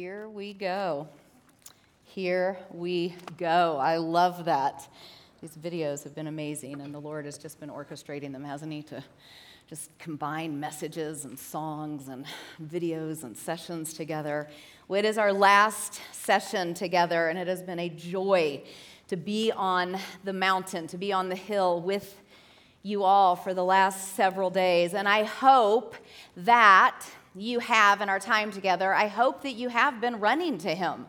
Here we go. Here we go. I love that. These videos have been amazing, and the Lord has just been orchestrating them, hasn't he, to just combine messages and songs and videos and sessions together. Well, it is our last session together, and it has been a joy to be on the mountain, to be on the hill with you all for the last several days. And I hope that you have in our time together, I hope that you have been running to him.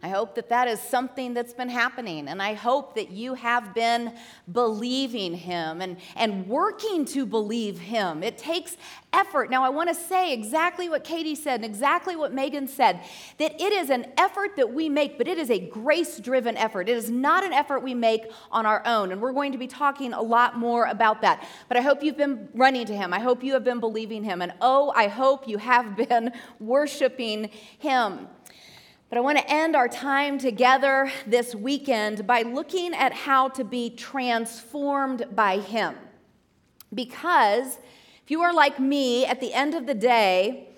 I hope that that is something that's been happening, and I hope that you have been believing him and working to believe him. It takes effort. Now, I want to say exactly what Katie said and exactly what Megan said, that it is an effort that we make, but it is a grace-driven effort. It is not an effort we make on our own, and we're going to be talking a lot more about that. But I hope you've been running to him. I hope you have been believing him, and oh, I hope you have been worshiping him. But I want to end our time together this weekend by looking at how to be transformed by him. Because if you are like me, at the end of the day,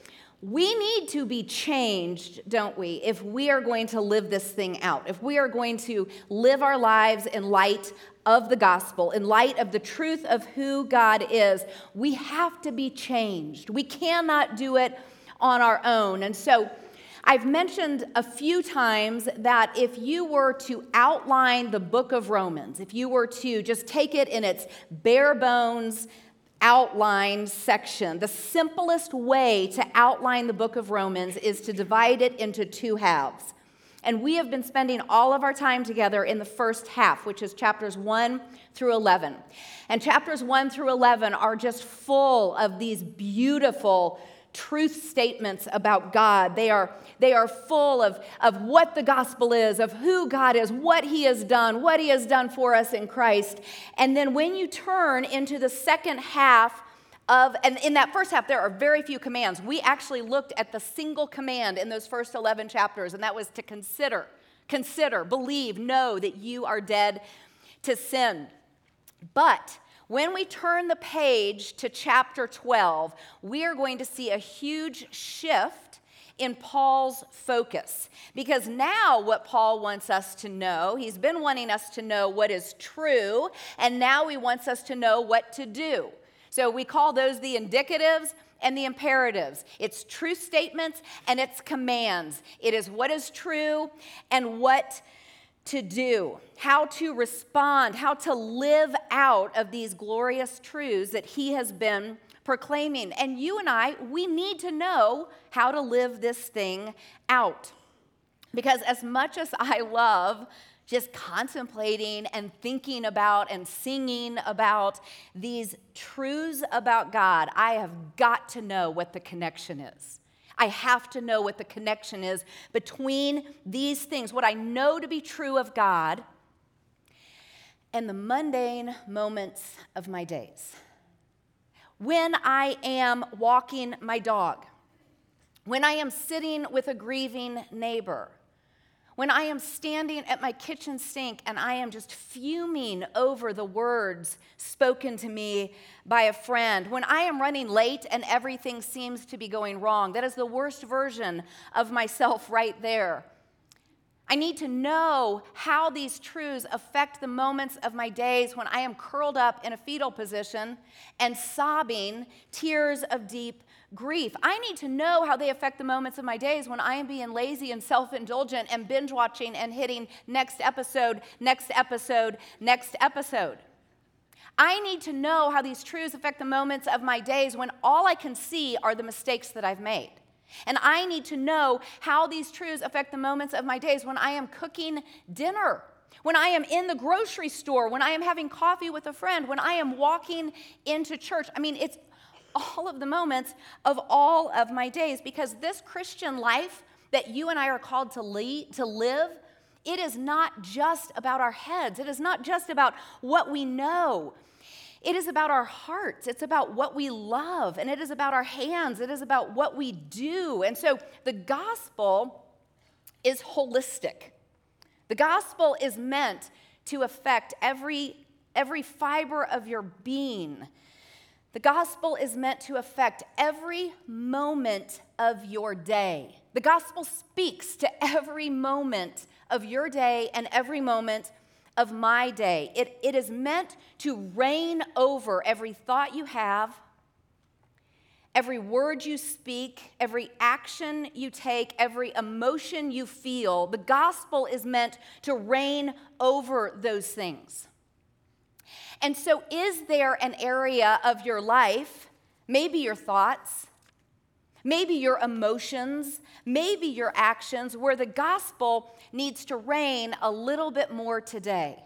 we need to be changed, don't we, if we are going to live this thing out, if we are going to live our lives in light of the gospel, in light of the truth of who God is. We have to be changed. We cannot do it on our own. And so I've mentioned a few times that if you were to outline the book of Romans, if you were to just take it in its bare bones outline section, the simplest way to outline the book of Romans is to divide it into two halves. And we have been spending all of our time together in the first half, which is chapters 1 through 11. And chapters 1 through 11 are just full of these beautiful truth statements about God. They are full of what the gospel is, of who God is, what he has done, for us in Christ. And then when you turn into the second half of, and in that first half, there are very few commands. We actually looked at the single command in those first 11 chapters, and that was to consider, believe, know that you are dead to sin. But when we turn the page to chapter 12, we are going to see a huge shift in Paul's focus. Because now what Paul wants us to know, he's been wanting us to know what is true, and now he wants us to know what to do. So we call those the indicatives and the imperatives. It's truth statements and it's commands. It is what is true and what to do, how to respond, how to live out of these glorious truths that he has been proclaiming. And you and I, we need to know how to live this thing out. Because as much as I love just contemplating and thinking about and singing about these truths about God, I have got to know what the connection is. I have to know what the connection is between these things, what I know to be true of God, and the mundane moments of my days. When I am walking my dog, when I am sitting with a grieving neighbor, when I am standing at my kitchen sink and I am just fuming over the words spoken to me by a friend, when I am running late and everything seems to be going wrong, that is the worst version of myself right there. I need to know how these truths affect the moments of my days when I am curled up in a fetal position and sobbing tears of deep grief. I need to know how they affect the moments of my days when I am being lazy and self-indulgent and binge watching and hitting next episode. I need to know how these truths affect the moments of my days when all I can see are the mistakes that I've made. And I need to know how these truths affect the moments of my days when I am cooking dinner, when I am in the grocery store, when I am having coffee with a friend, when I am walking into church. I mean, it's all of the moments of all of my days, because this Christian life that you and I are called to live, it is not just about our heads. It is not just about what we know. It is about our hearts. It's about what we love, and it is about our hands. It is about what we do. And so the gospel is holistic. The gospel is meant to affect every fiber of your being. The gospel is meant to affect every moment of your day. The gospel speaks to every moment of your day and every moment of my day. It is meant to reign over every thought you have, every word you speak, every action you take, every emotion you feel. The gospel is meant to reign over those things. And so, is there an area of your life, maybe your thoughts, maybe your emotions, maybe your actions, where the gospel needs to reign a little bit more today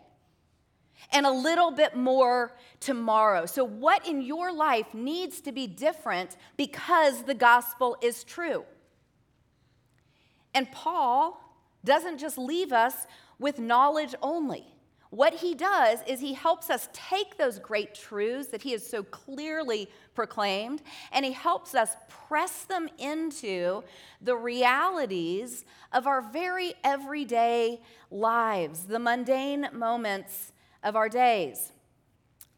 and a little bit more tomorrow? So what in your life needs to be different because the gospel is true? And Paul doesn't just leave us with knowledge only. What he does is he helps us take those great truths that he has so clearly proclaimed, and he helps us press them into the realities of our very everyday lives, the mundane moments of our days.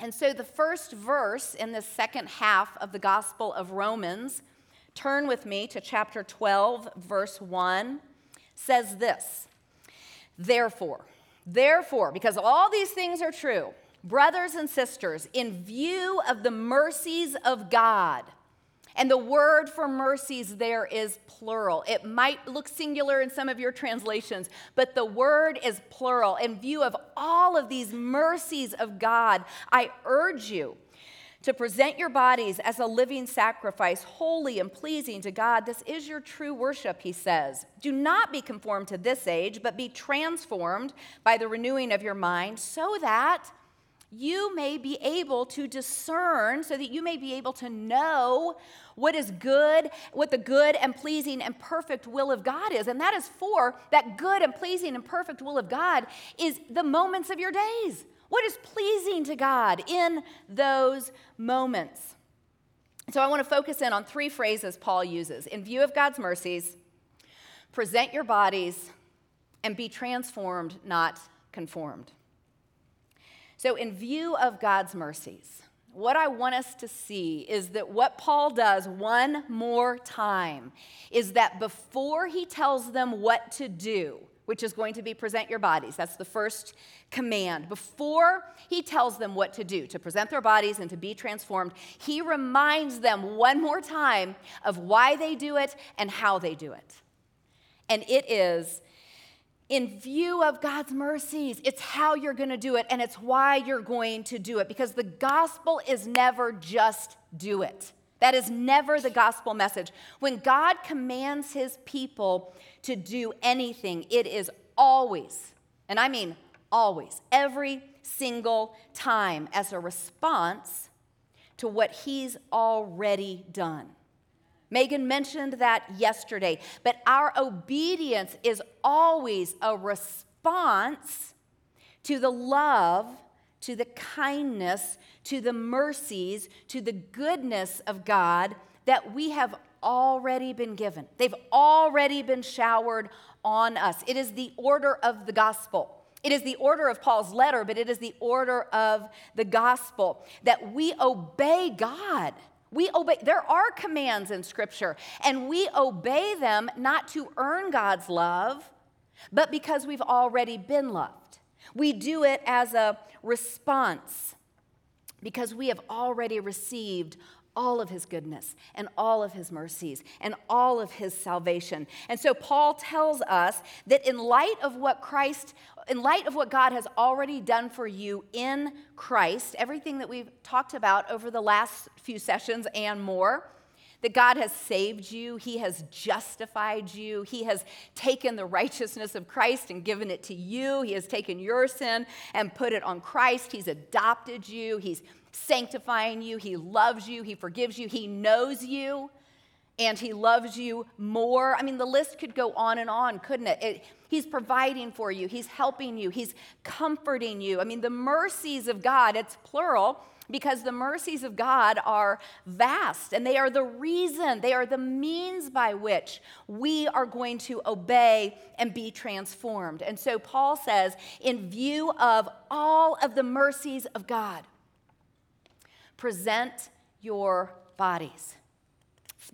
And so the first verse in the second half of the Gospel of Romans, turn with me to chapter 12, verse 1, says this: Therefore, because all these things are true, brothers and sisters, in view of the mercies of God, and the word for mercies there is plural. It might look singular in some of your translations, but the word is plural. In view of all of these mercies of God, I urge you to present your bodies as a living sacrifice, holy and pleasing to God. This is your true worship, he says. Do not be conformed to this age, but be transformed by the renewing of your mind, so that you may be able to know what is good, what the good and pleasing and perfect will of God is. And that is that good and pleasing and perfect will of God is the moments of your days. What is pleasing to God in those moments? So I want to focus in on three phrases Paul uses. In view of God's mercies, present your bodies, and be transformed, not conformed. So in view of God's mercies, what I want us to see is that what Paul does one more time is that before he tells them what to do, which is going to be present your bodies, that's the first command. Before he tells them what to do, to present their bodies and to be transformed, he reminds them one more time of why they do it and how they do it. And it is in view of God's mercies. It's how you're going to do it, and it's why you're going to do it, because the gospel is never just do it. That is never the gospel message. When God commands his people to do anything, it is always, and I mean always, every single time, as a response to what he's already done. Megan mentioned that yesterday, but our obedience is always a response to the love, to the kindness, to the mercies, to the goodness of God that we have already been given. They've already been showered on us. It is the order of the gospel. It is the order of Paul's letter, but it is the order of the gospel that we obey God. We obey. There are commands in Scripture, and we obey them not to earn God's love, but because we've already been loved. We do it as a response because we have already received all of his goodness and all of his mercies and all of his salvation. And so Paul tells us that in light of what God has already done for you in Christ, everything that we've talked about over the last few sessions and more, that God has saved you, he has justified you, he has taken the righteousness of Christ and given it to you, he has taken your sin and put it on Christ, he's adopted you, he's sanctifying you, he loves you, he forgives you, he knows you, and he loves you more. I mean, the list could go on and on, couldn't it? He's providing for you, he's helping you, he's comforting you. I mean, the mercies of God, it's plural, because the mercies of God are vast, and they are the reason, they are the means by which we are going to obey and be transformed. And so Paul says, in view of all of the mercies of God, present your bodies.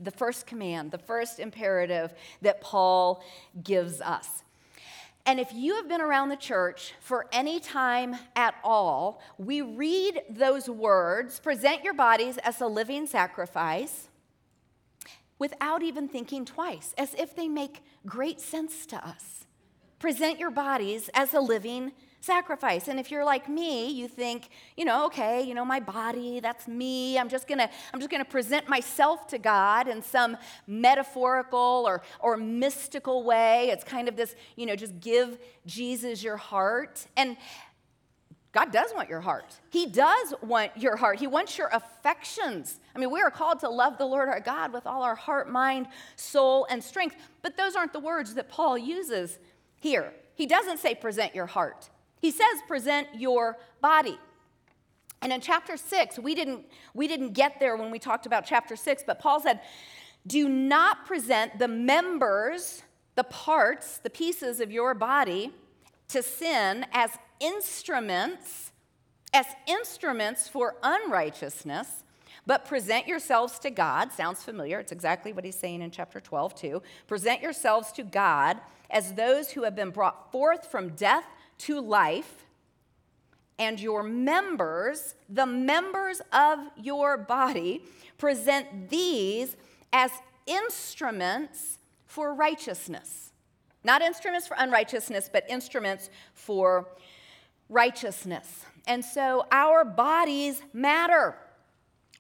the first command, the first imperative that Paul gives us. And if you have been around the church for any time at all, we read those words, present your bodies as a living sacrifice, without even thinking twice, as if they make great sense to us. Present your bodies as a living sacrifice. And if you're like me, you think, okay, my body, that's me. I'm just gonna present myself to God in some metaphorical or mystical way. It's kind of this, just give Jesus your heart. And God does want your heart. He does want your heart. He wants your affections. We are called to love the Lord our God with all our heart, mind, soul, and strength. But those aren't the words that Paul uses here. He doesn't say present your heart. He says, present your body. And in chapter 6, we didn't get there when we talked about chapter 6, but Paul said, do not present the members, the parts, the pieces of your body to sin as instruments for unrighteousness, but present yourselves to God. Sounds familiar. It's exactly what he's saying in chapter 12, too. Present yourselves to God as those who have been brought forth from death to life, and your members, the members of your body, present these as instruments for righteousness. Not instruments for unrighteousness, but instruments for righteousness. And so our bodies matter.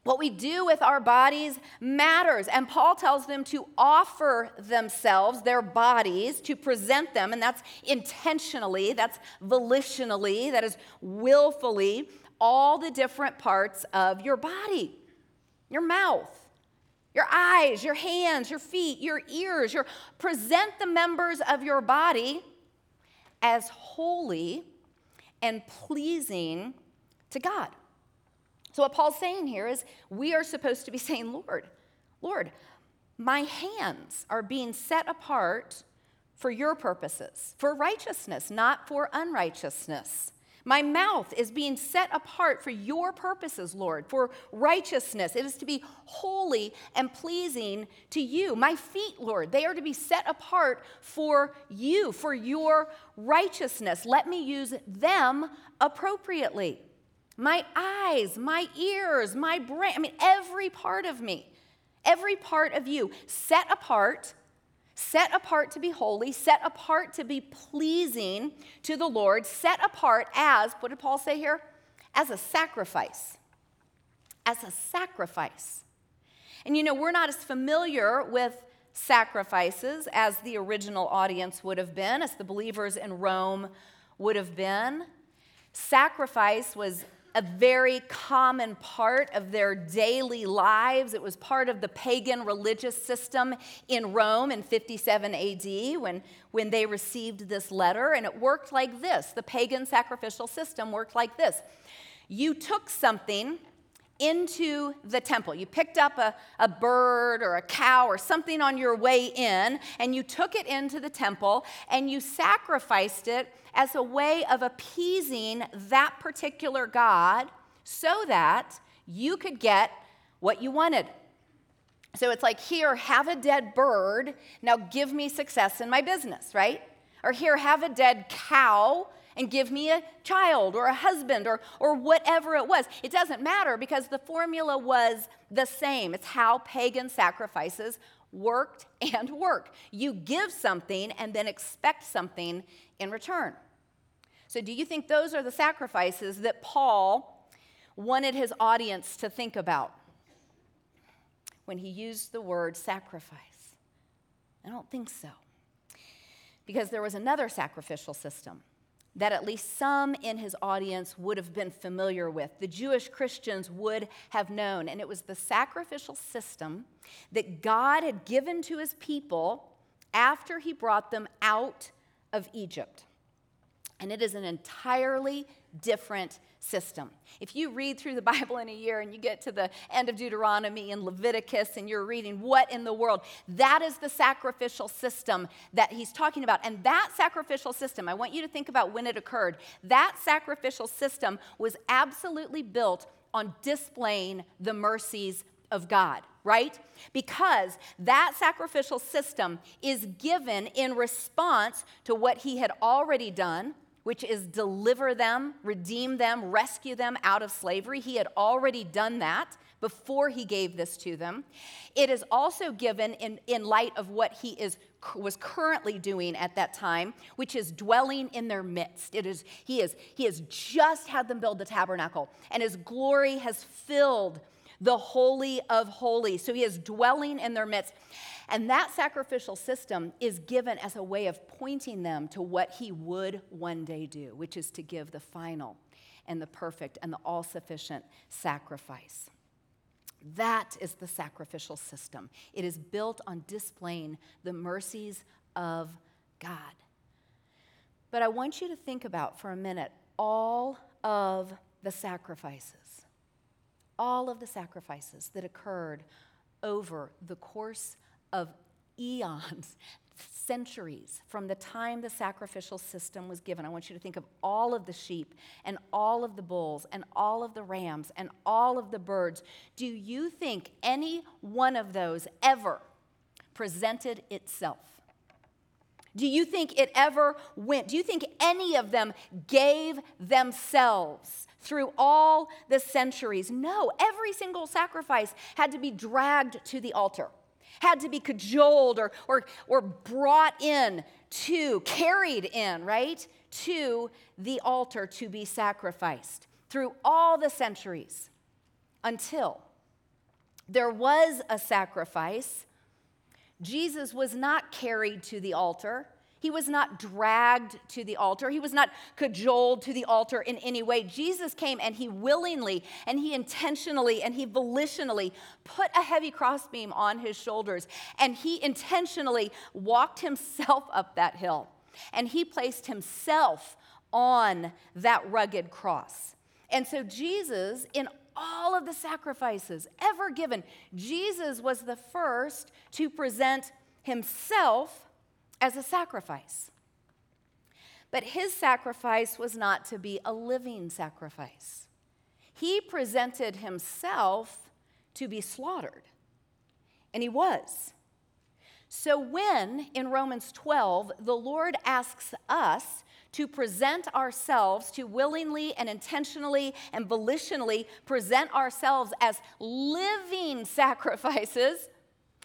What we do with our bodies matters. And Paul tells them to offer themselves, their bodies, to present them. And that's intentionally, that's volitionally, that is willfully, all the different parts of your body. Your mouth, your eyes, your hands, your feet, your ears. Present the members of your body as holy and pleasing to God. So what Paul's saying here is we are supposed to be saying, Lord, my hands are being set apart for your purposes, for righteousness, not for unrighteousness. My mouth is being set apart for your purposes, Lord, for righteousness. It is to be holy and pleasing to you. My feet, Lord, they are to be set apart for you, for your righteousness. Let me use them appropriately. My eyes, my ears, my brain, every part of me, every part of you, set apart to be holy, set apart to be pleasing to the Lord, set apart as, what did Paul say here? As a sacrifice. And we're not as familiar with sacrifices as the original audience would have been, as the believers in Rome would have been. Sacrifice was a very common part of their daily lives. It was part of the pagan religious system in Rome in 57 AD when they received this letter, and it worked like this. The pagan sacrificial system worked like this. You took something into the temple. You picked up a bird or a cow or something on your way in, and you took it into the temple, and you sacrificed it as a way of appeasing that particular god so that you could get what you wanted. So it's like, here, have a dead bird, now give me success in my business, right? Or here, have a dead cow and give me a child or a husband or whatever it was. It doesn't matter because the formula was the same. It's how pagan sacrifices worked and work. You give something and then expect something in return. So do you think those are the sacrifices that Paul wanted his audience to think about when he used the word sacrifice? I don't think so. Because there was another sacrificial system that at least some in his audience would have been familiar with. The Jewish Christians would have known. And it was the sacrificial system that God had given to his people after he brought them out of Egypt. And it is an entirely different system. If you read through the Bible in a year and you get to the end of Deuteronomy and Leviticus and you're reading what in the world, that is the sacrificial system that he's talking about. And that sacrificial system, I want you to think about when it occurred, that sacrificial system was absolutely built on displaying the mercies of God, right? Because that sacrificial system is given in response to what he had already done, which is deliver them, redeem them, rescue them out of slavery. He had already done that before he gave this to them. It is also given in light of what he was currently doing at that time, which is dwelling in their midst. He has just had them build the tabernacle, and his glory has filled the Holy of Holies. So he is dwelling in their midst. And that sacrificial system is given as a way of pointing them to what he would one day do, which is to give the final and the perfect and the all-sufficient sacrifice. That is the sacrificial system. It is built on displaying the mercies of God. But I want you to think about for a minute all of the sacrifices. All of the sacrifices that occurred over the course of eons, centuries, from the time the sacrificial system was given. I want you to think of all of the sheep and all of the bulls and all of the rams and all of the birds. Do you think any one of those ever presented itself? Do you think it ever went? Do you think any of them gave themselves through all the centuries? No, every single sacrifice had to be dragged to the altar, had to be cajoled or brought in to, carried in, right, to the altar to be sacrificed through all the centuries until there was a sacrifice. Jesus was not carried to the altar. He was not dragged to the altar. He was not cajoled to the altar in any way. Jesus came and he willingly and he intentionally and he volitionally put a heavy crossbeam on his shoulders, and he intentionally walked himself up that hill, and he placed himself on that rugged cross. And so Jesus, in all of the sacrifices ever given, Jesus was the first to present himself as a sacrifice. But his sacrifice was not to be a living sacrifice. He presented himself to be slaughtered, and he was. So when, in Romans 12, the Lord asks us to present ourselves, to willingly and intentionally and volitionally present ourselves as living sacrifices,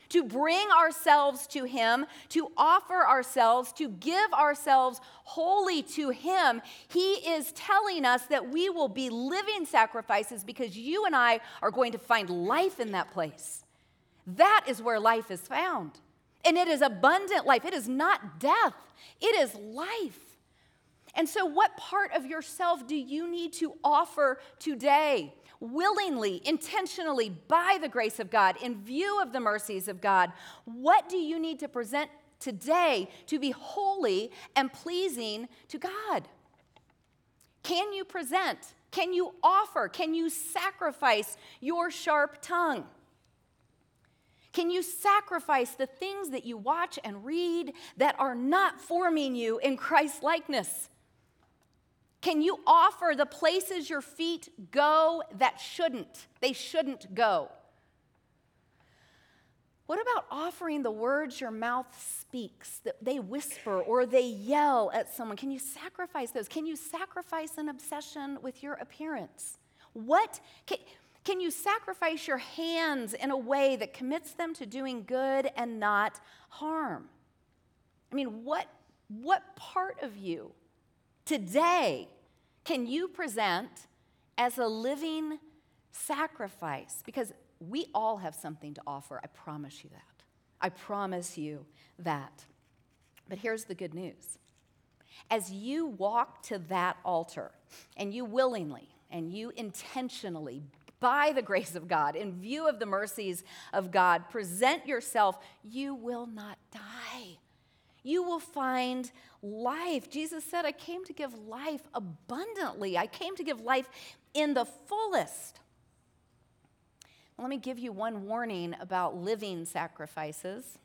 to bring ourselves to him, to offer ourselves, to give ourselves wholly to him, he is telling us that we will be living sacrifices, because you and I are going to find life in that place. That is where life is found. And it is abundant life. It is not death. It is life. And so what part of yourself do you need to offer today? Willingly, intentionally, by the grace of God, in view of the mercies of God, what do you need to present today to be holy and pleasing to God? Can you present? Can you offer? Can you sacrifice your sharp tongue? Can you sacrifice the things that you watch and read that are not forming you in Christ-likeness? Can you offer the places your feet go that shouldn't? They shouldn't go. What about offering the words your mouth speaks, that they whisper or they yell at someone? Can you sacrifice those? Can you sacrifice an obsession with your appearance? Can you sacrifice your hands in a way that commits them to doing good and not harm? I mean, what part of you today can you present as a living sacrifice? Because we all have something to offer. I promise you that. I promise you that. But here's the good news. As you walk to that altar, and you willingly and you intentionally, by the grace of God, in view of the mercies of God, present yourself, you will not die. You will find life. Jesus said, I came to give life abundantly. I came to give life in the fullest. Let me give you one warning about living sacrifices.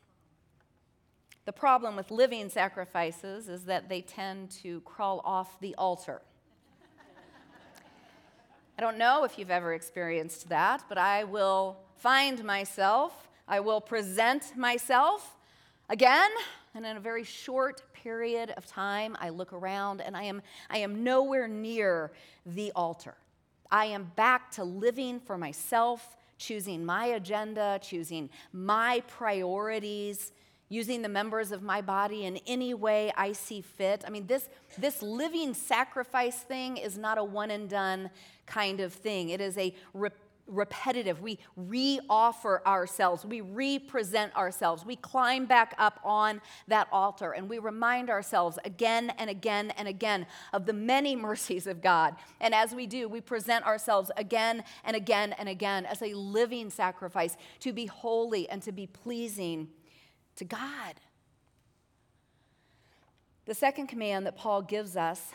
The problem with living sacrifices is that they tend to crawl off the altar. I don't know if you've ever experienced that, but I will find myself, I will present myself again, and in a very short period of time, I look around and I am nowhere near the altar. I am back to living for myself, choosing my agenda, choosing my priorities, using the members of my body in any way I see fit. I mean, this living sacrifice thing is not a one-and-done kind of thing. It is a repetitive. We re-offer ourselves. We re-present ourselves. We climb back up on that altar, and we remind ourselves again and again and again of the many mercies of God. And as we do, we present ourselves again and again and again as a living sacrifice to be holy and to be pleasing to God. The second command that Paul gives us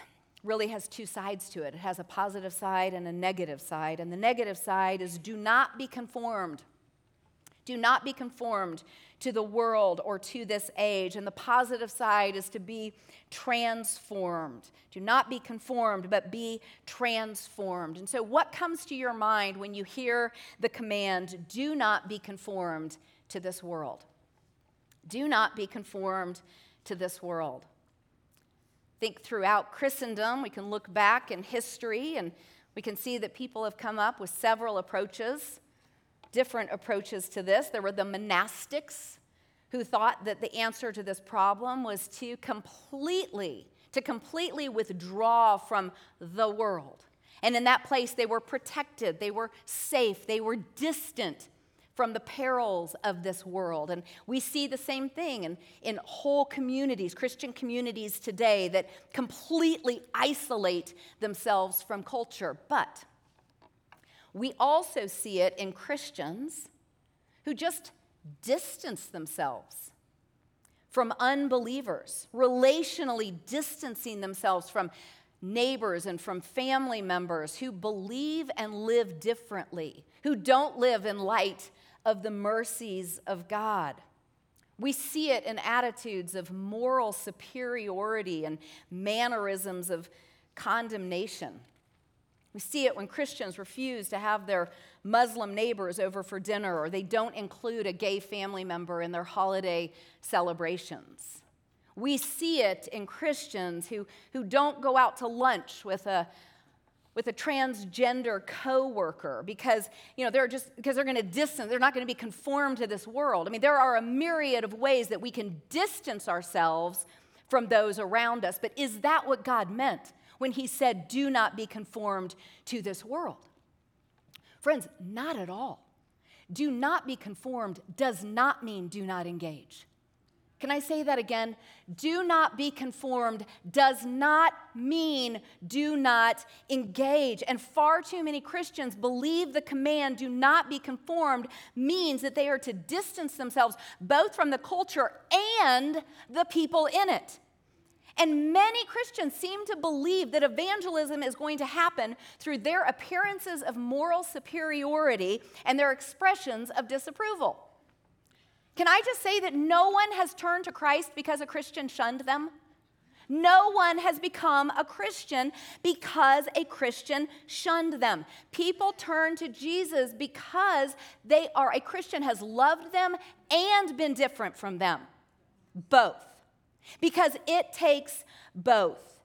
really has two sides to it. It has a positive side and a negative side. And the negative side is do not be conformed. Do not be conformed to the world or to this age. And the positive side is to be transformed. Do not be conformed, but be transformed. And so what comes to your mind when you hear the command, do not be conformed to this world? Do not be conformed to this world. I think throughout Christendom, we can look back in history and we can see that people have come up with several approaches, different approaches to this. There were the monastics who thought that the answer to this problem was to completely withdraw from the world. And in that place, they were protected, they were safe, they were distant from the perils of this world. And we see the same thing in whole communities, Christian communities today, that completely isolate themselves from culture. But we also see it in Christians who just distance themselves from unbelievers, relationally distancing themselves from neighbors and from family members who believe and live differently, who don't live in light of the mercies of God. We see it in attitudes of moral superiority and mannerisms of condemnation. We see it when Christians refuse to have their Muslim neighbors over for dinner, or they don't include a gay family member in their holiday celebrations. We see it in Christians who don't go out to lunch with a transgender coworker because, you know, because they're going to distance, they're not going to be conformed to this world. I mean, there are a myriad of ways that we can distance ourselves from those around us. But is that what God meant when he said, do not be conformed to this world? Friends, not at all. Do not be conformed does not mean do not engage. Can I say that again? Do not be conformed does not mean do not engage. And far too many Christians believe the command, do not be conformed, means that they are to distance themselves both from the culture and the people in it. And many Christians seem to believe that evangelism is going to happen through their appearances of moral superiority and their expressions of disapproval. Can I just say that no one has turned to Christ because a Christian shunned them? No one has become a Christian because a Christian shunned them. People turn to Jesus because a Christian has loved them and been different from them. Both. Because it takes both.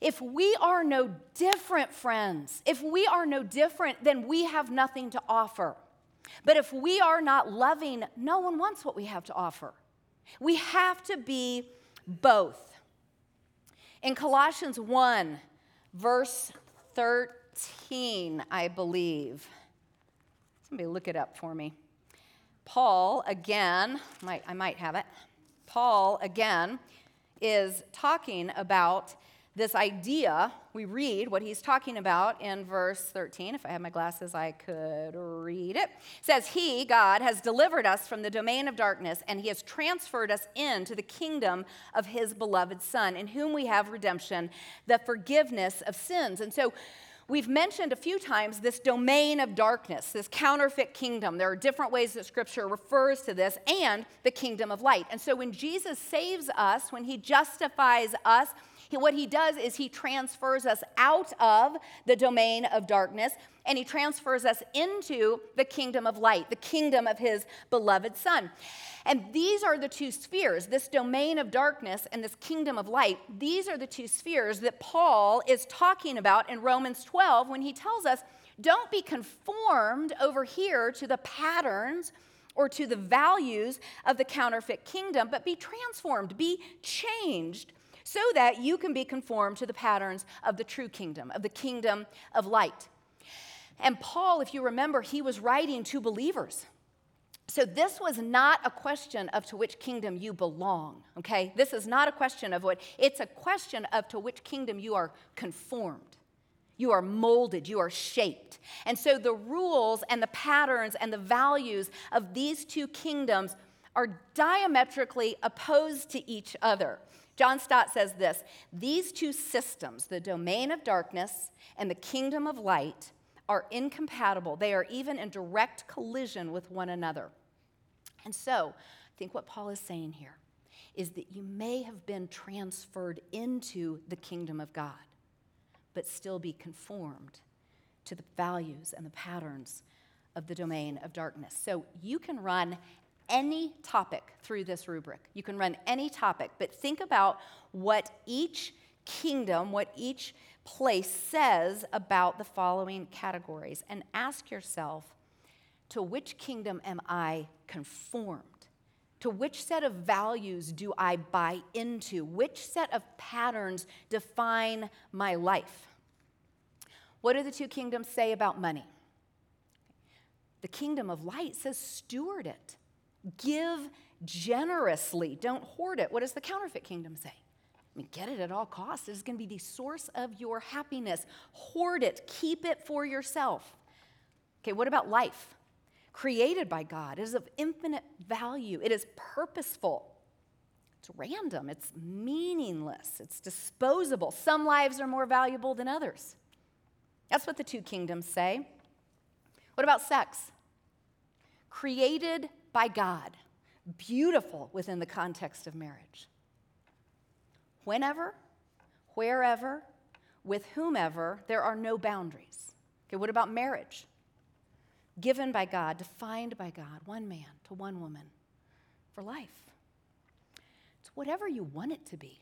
If we are no different, friends, if we are no different, then we have nothing to offer. But if we are not loving, no one wants what we have to offer. We have to be both. In Colossians 1, verse 13, I believe. Somebody look it up for me. Paul, again, I might have it. Paul, again, is talking about this idea. We read what he's talking about in verse 13. If I had my glasses, I could read it. It says, he, God, has delivered us from the domain of darkness, and he has transferred us into the kingdom of his beloved Son, in whom we have redemption, the forgiveness of sins. And so we've mentioned a few times this domain of darkness, this counterfeit kingdom. There are different ways that Scripture refers to this, and the kingdom of light. And so when Jesus saves us, when he justifies us, What he does is he transfers us out of the domain of darkness, and he transfers us into the kingdom of light, the kingdom of his beloved Son. And these are the two spheres, this domain of darkness and this kingdom of light. These are the two spheres that Paul is talking about in Romans 12 when he tells us, don't be conformed over here to the patterns or to the values of the counterfeit kingdom, but be transformed, be changed, so that you can be conformed to the patterns of the true kingdom, of the kingdom of light. And Paul, if you remember, he was writing to believers. So this was not a question of to which kingdom you belong, okay? This is not a question of what, it's a question of to which kingdom you are conformed. You are molded, you are shaped. And so the rules and the patterns and the values of these two kingdoms are diametrically opposed to each other. John Stott says this, these two systems, the domain of darkness and the kingdom of light, are incompatible. They are even in direct collision with one another. And so I think what Paul is saying here is that you may have been transferred into the kingdom of God, but still be conformed to the values and the patterns of the domain of darkness. So you can run any topic through this rubric. You can run any topic, but think about what each kingdom, what each place says about the following categories, and ask yourself, to which kingdom am I conformed? To which set of values do I buy into? Which set of patterns define my life? What do the two kingdoms say about money? The kingdom of light says steward it. Give generously. Don't hoard it. What does the counterfeit kingdom say? I mean, get it at all costs. This is going to be the source of your happiness. Hoard it. Keep it for yourself. Okay, what about life? Created by God. It is of infinite value. It is purposeful. It's random. It's meaningless. It's disposable. Some lives are more valuable than others. That's what the two kingdoms say. What about sex? Created by God. Beautiful within the context of marriage. Whenever, wherever, with whomever, there are no boundaries. Okay, what about marriage? Given by God, defined by God, one man to one woman for life. It's whatever you want it to be.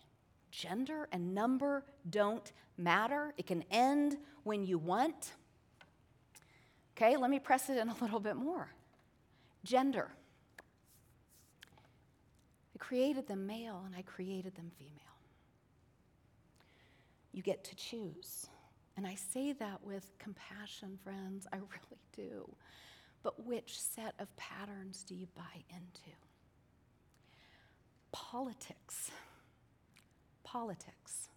Gender and number don't matter. It can end when you want. Okay, let me press it in a little bit more. Gender. I created them male and I created them female. You get to choose. And I say that with compassion, friends, I really do. But which set of patterns do you buy into? Politics. Politics.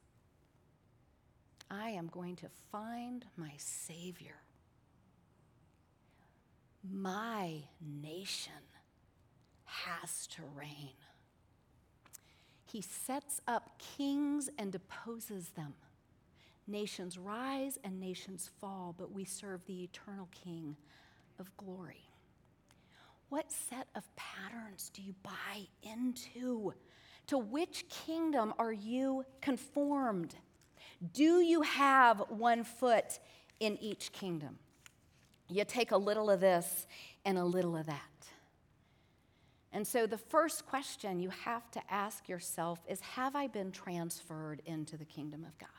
I am going to find my Savior. My nation has to reign. He sets up kings and deposes them. Nations rise and nations fall, but we serve the eternal King of glory. What set of patterns do you buy into? To which kingdom are you conformed? Do you have one foot in each kingdom? You take a little of this and a little of that. And so the first question you have to ask yourself is, have I been transferred into the kingdom of God?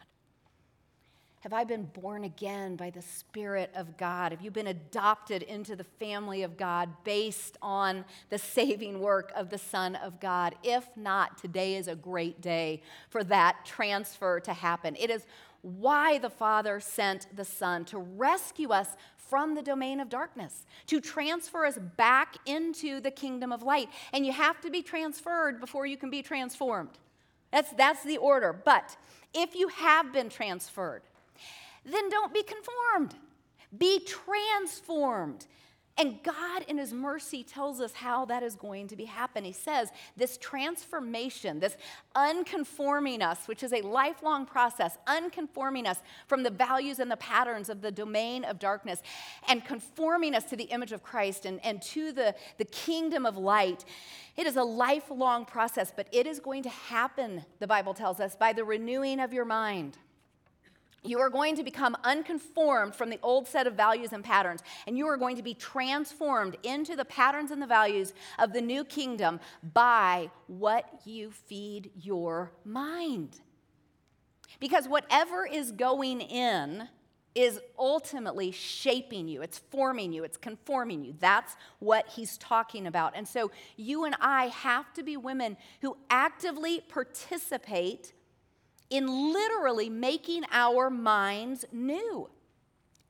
Have I been born again by the Spirit of God? Have you been adopted into the family of God based on the saving work of the Son of God? If not, today is a great day for that transfer to happen. It is why the Father sent the Son, to rescue us from the domain of darkness, to transfer us back into the kingdom of light. And you have to be transferred before you can be transformed. That's the order. But if you have been transferred, then don't be conformed. Be transformed. And God in his mercy tells us how that is going to be happening. He says this transformation, this unconforming us, which is a lifelong process, unconforming us from the values and the patterns of the domain of darkness and conforming us to the image of Christ and to the kingdom of light. It is a lifelong process, but it is going to happen, the Bible tells us, by the renewing of your mind. You are going to become unconformed from the old set of values and patterns, and you are going to be transformed into the patterns and the values of the new kingdom by what you feed your mind. Because whatever is going in is ultimately shaping you, it's forming you, it's conforming you. That's what he's talking about. And so you and I have to be women who actively participate in literally making our minds new.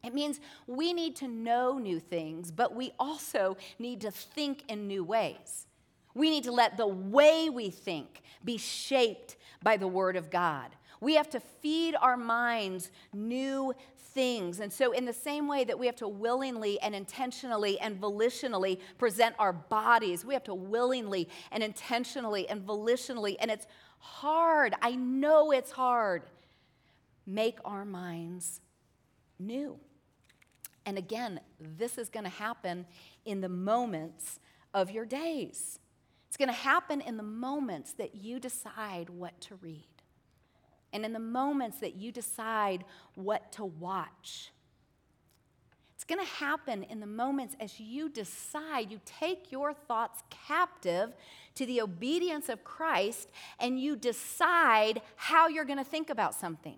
It means we need to know new things, but we also need to think in new ways. We need to let the way we think be shaped by the Word of God. We have to feed our minds new things. And so in the same way that we have to willingly and intentionally and volitionally present our bodies, we have to willingly and intentionally and volitionally, and it's hard, I know it's hard, make our minds new. And again, this is going to happen in the moments of your days. It's going to happen in the moments that you decide what to read. And in the moments that you decide what to watch. It's going to happen in the moments as you decide, you take your thoughts captive to the obedience of Christ, and you decide how you're going to think about something.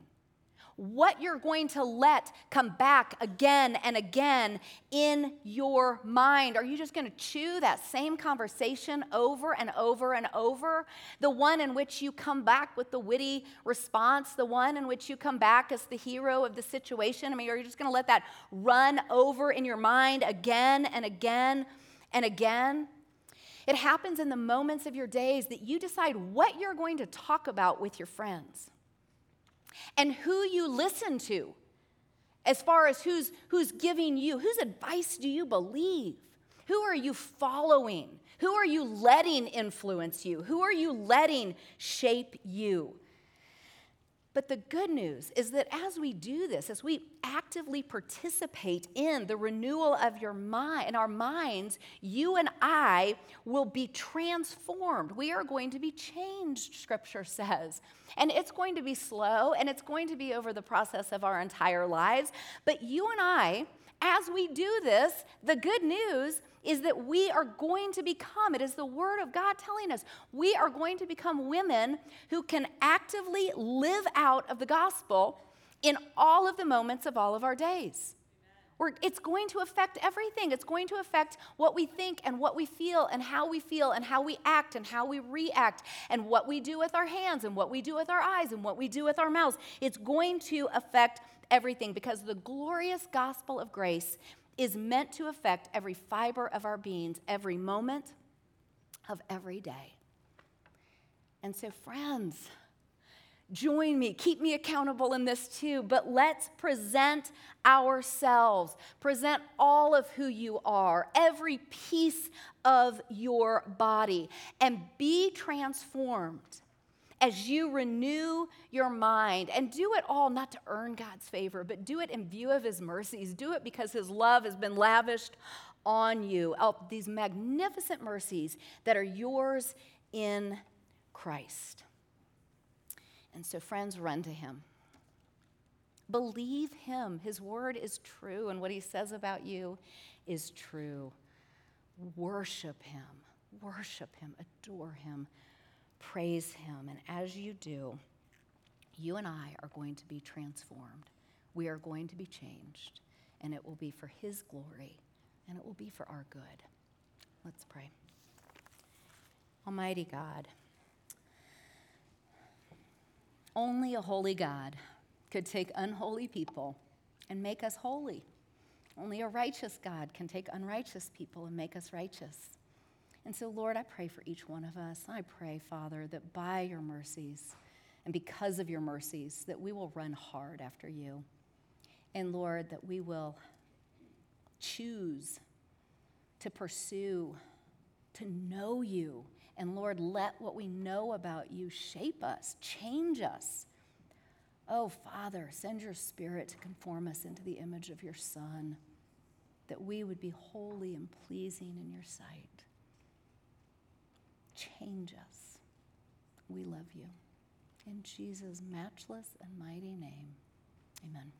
What you're going to let come back again and again in your mind. Are you just going to chew that same conversation over and over and over? The one in which you come back with the witty response, the one in which you come back as the hero of the situation. I mean, are you just going to let that run over in your mind again and again and again? It happens in the moments of your days that you decide what you're going to talk about with your friends. And who you listen to, as far as who's giving you, whose advice do you believe? Who are you following? Who are you letting influence you? Who are you letting shape you? But the good news is that as we do this, as we actively participate in the renewal of your mind, in our minds, you and I will be transformed. We are going to be changed, Scripture says. And it's going to be slow, and it's going to be over the process of our entire lives. But you and I, as we do this, the good news is that we are going to become, it is the Word of God telling us, we are going to become women who can actively live out of the gospel in all of the moments of all of our days. It's going to affect everything. It's going to affect what we think and what we feel and how we act and how we react and what we do with our hands and what we do with our eyes and what we do with our mouths. It's going to affect everything because the glorious gospel of grace is meant to affect every fiber of our beings, every moment of every day. And so, friends, join me, keep me accountable in this too, but let's present ourselves, present all of who you are, every piece of your body, and be transformed as you renew your mind, and do it all not to earn God's favor, but do it in view of his mercies. Do it because his love has been lavished on you, these magnificent mercies that are yours in Christ. And so, friends, run to him. Believe him. His word is true, and what he says about you is true. Worship him. Worship him. Adore him. Praise him. And as you do, you and I are going to be transformed. We are going to be changed. And it will be for his glory. And it will be for our good. Let's pray. Almighty God, only a holy God could take unholy people and make us holy. Only a righteous God can take unrighteous people and make us righteous. And so, Lord, I pray for each one of us. I pray, Father, that by your mercies and because of your mercies, that we will run hard after you. And, Lord, that we will choose to pursue, to know you. And Lord, let what we know about you shape us, change us. Oh, Father, send your Spirit to conform us into the image of your Son, that we would be holy and pleasing in your sight. Change us. We love you. In Jesus' matchless and mighty name, amen.